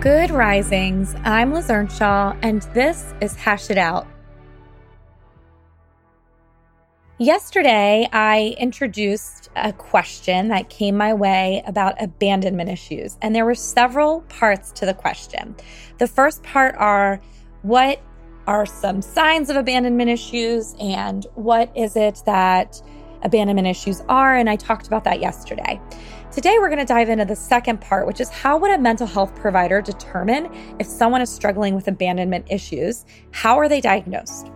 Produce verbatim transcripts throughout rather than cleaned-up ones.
Good Risings, I'm Liz Earnshaw, and this is Hash It Out. Yesterday, I introduced a question that came my way about abandonment issues, and there were several parts to the question. The first part are, what are some signs of abandonment issues, and what is it that abandonment issues are? And I talked about that yesterday. Today, we're going to dive into the second part, which is how would a mental health provider determine if someone is struggling with abandonment issues? How are they diagnosed?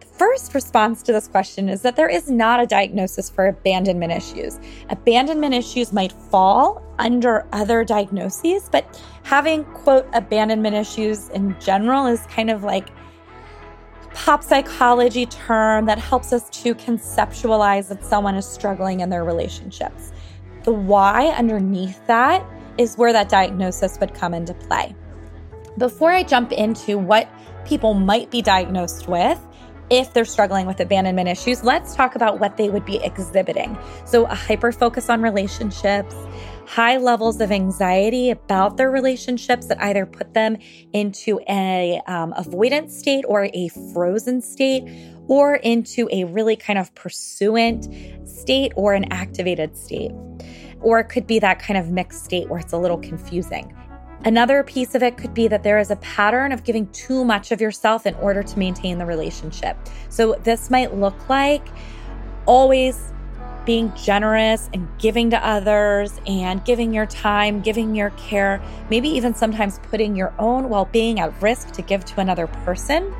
The first response to this question is that there is not a diagnosis for abandonment issues. Abandonment issues might fall under other diagnoses, but having, quote, abandonment issues in general is kind of like pop psychology term that helps us to conceptualize that someone is struggling in their relationships. The why underneath that is where that diagnosis would come into play. Before I jump into what people might be diagnosed with if they're struggling with abandonment issues, let's talk about what they would be exhibiting. So a hyper-focus on relationships, high levels of anxiety about their relationships that either put them into a um, avoidance state or a frozen state, or into a really kind of pursuant state or an activated state. Or it could be that kind of mixed state where it's a little confusing. Another piece of it could be that there is a pattern of giving too much of yourself in order to maintain the relationship. So this might look like always being generous and giving to others and giving your time, giving your care, maybe even sometimes putting your own well-being at risk to give to another person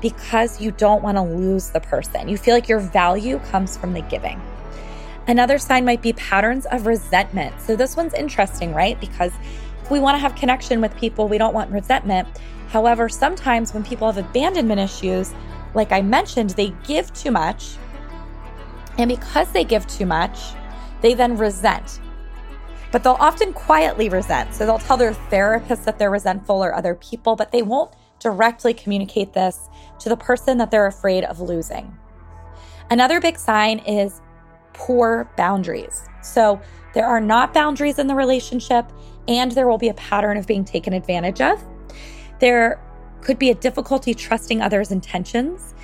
because you don't want to lose the person. You feel like your value comes from the giving. Another sign might be patterns of resentment. So this one's interesting, right? Because if we want to have connection with people, we don't want resentment. However, sometimes when people have abandonment issues, like I mentioned, they give too much. And because they give too much, they then resent. But they'll often quietly resent. So they'll tell their therapist that they're resentful or other people, but they won't directly communicate this to the person that they're afraid of losing. Another big sign is poor boundaries. So there are not boundaries in the relationship, and there will be a pattern of being taken advantage of. There could be a difficulty trusting others' intentions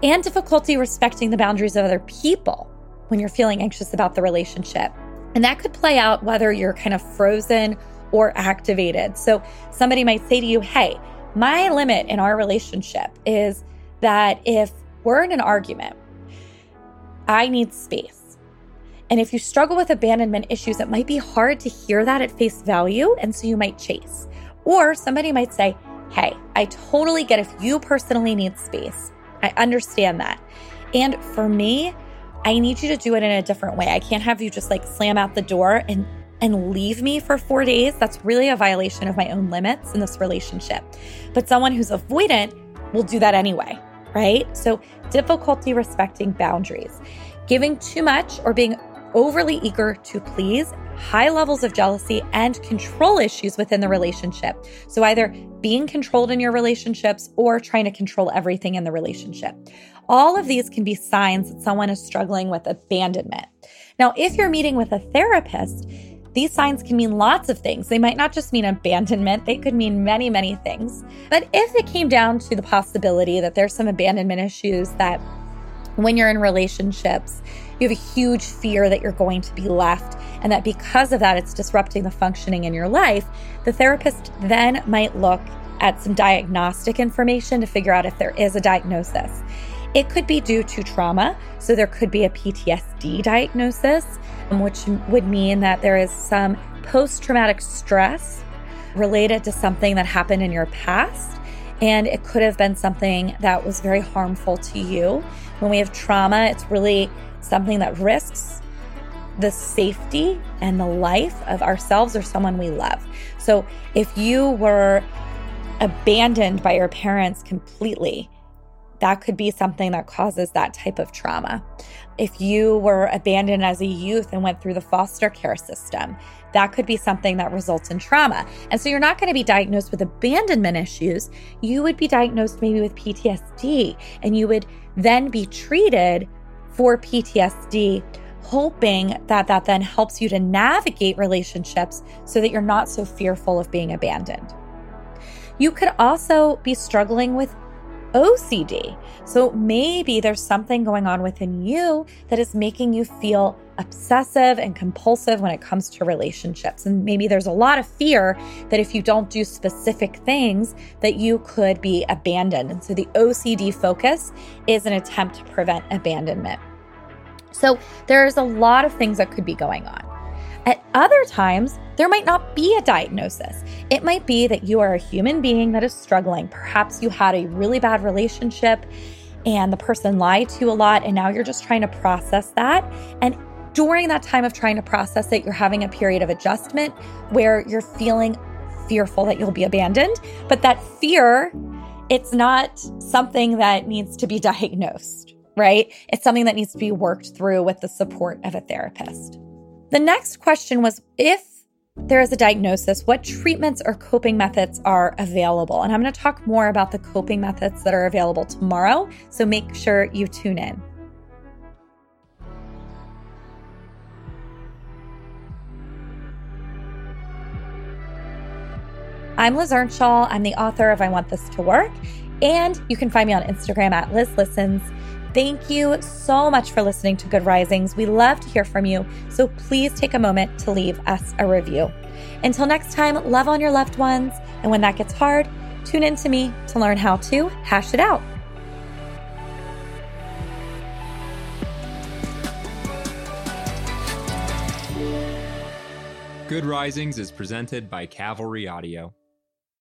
and difficulty respecting the boundaries of other people when you're feeling anxious about the relationship. And that could play out whether you're kind of frozen or activated. So somebody might say to you, hey, my limit in our relationship is that if we're in an argument, I need space. And if you struggle with abandonment issues, it might be hard to hear that at face value, and so you might chase. Or somebody might say, hey, I totally get if you personally need space. I understand that. And for me, I need you to do it in a different way. I can't have you just like slam out the door and, and leave me for four days. That's really a violation of my own limits in this relationship. But someone who's avoidant will do that anyway. Right? So difficulty respecting boundaries, giving too much or being overly eager to please, high levels of jealousy and control issues within the relationship. So either being controlled in your relationships or trying to control everything in the relationship. All of these can be signs that someone is struggling with abandonment. Now, if you're meeting with a therapist, these signs can mean lots of things. They might not just mean abandonment. They could mean many, many things. But if it came down to the possibility that there's some abandonment issues that when you're in relationships, you have a huge fear that you're going to be left and that because of that, it's disrupting the functioning in your life, the therapist then might look at some diagnostic information to figure out if there is a diagnosis. It could be due to trauma, so there could be a P T S D diagnosis, which would mean that there is some post-traumatic stress related to something that happened in your past, and it could have been something that was very harmful to you. When we have trauma, it's really something that risks the safety and the life of ourselves or someone we love. So if you were abandoned by your parents completely, that could be something that causes that type of trauma. If you were abandoned as a youth and went through the foster care system, that could be something that results in trauma. And so you're not going to be diagnosed with abandonment issues. You would be diagnosed maybe with P T S D, and you would then be treated for P T S D, hoping that that then helps you to navigate relationships so that you're not so fearful of being abandoned. You could also be struggling with O C D. So maybe there's something going on within you that is making you feel obsessive and compulsive when it comes to relationships. And maybe there's a lot of fear that if you don't do specific things, that you could be abandoned. And so the O C D focus is an attempt to prevent abandonment. So there's a lot of things that could be going on. At other times, there might not be a diagnosis. It might be that you are a human being that is struggling. Perhaps you had a really bad relationship and the person lied to you a lot, and now you're just trying to process that. And during that time of trying to process it, you're having a period of adjustment where you're feeling fearful that you'll be abandoned. But that fear, it's not something that needs to be diagnosed, right? It's something that needs to be worked through with the support of a therapist. The next question was, if there is a diagnosis, what treatments or coping methods are available? And I'm going to talk more about the coping methods that are available tomorrow, so make sure you tune in. I'm Liz Earnshaw. I'm the author of I Want This to Work, and you can find me on Instagram at LizListens. Thank you so much for listening to Good Risings. We love to hear from you, so please take a moment to leave us a review. Until next time, love on your loved ones, and when that gets hard, tune in to me to learn how to hash it out. Good Risings is presented by Cavalry Audio.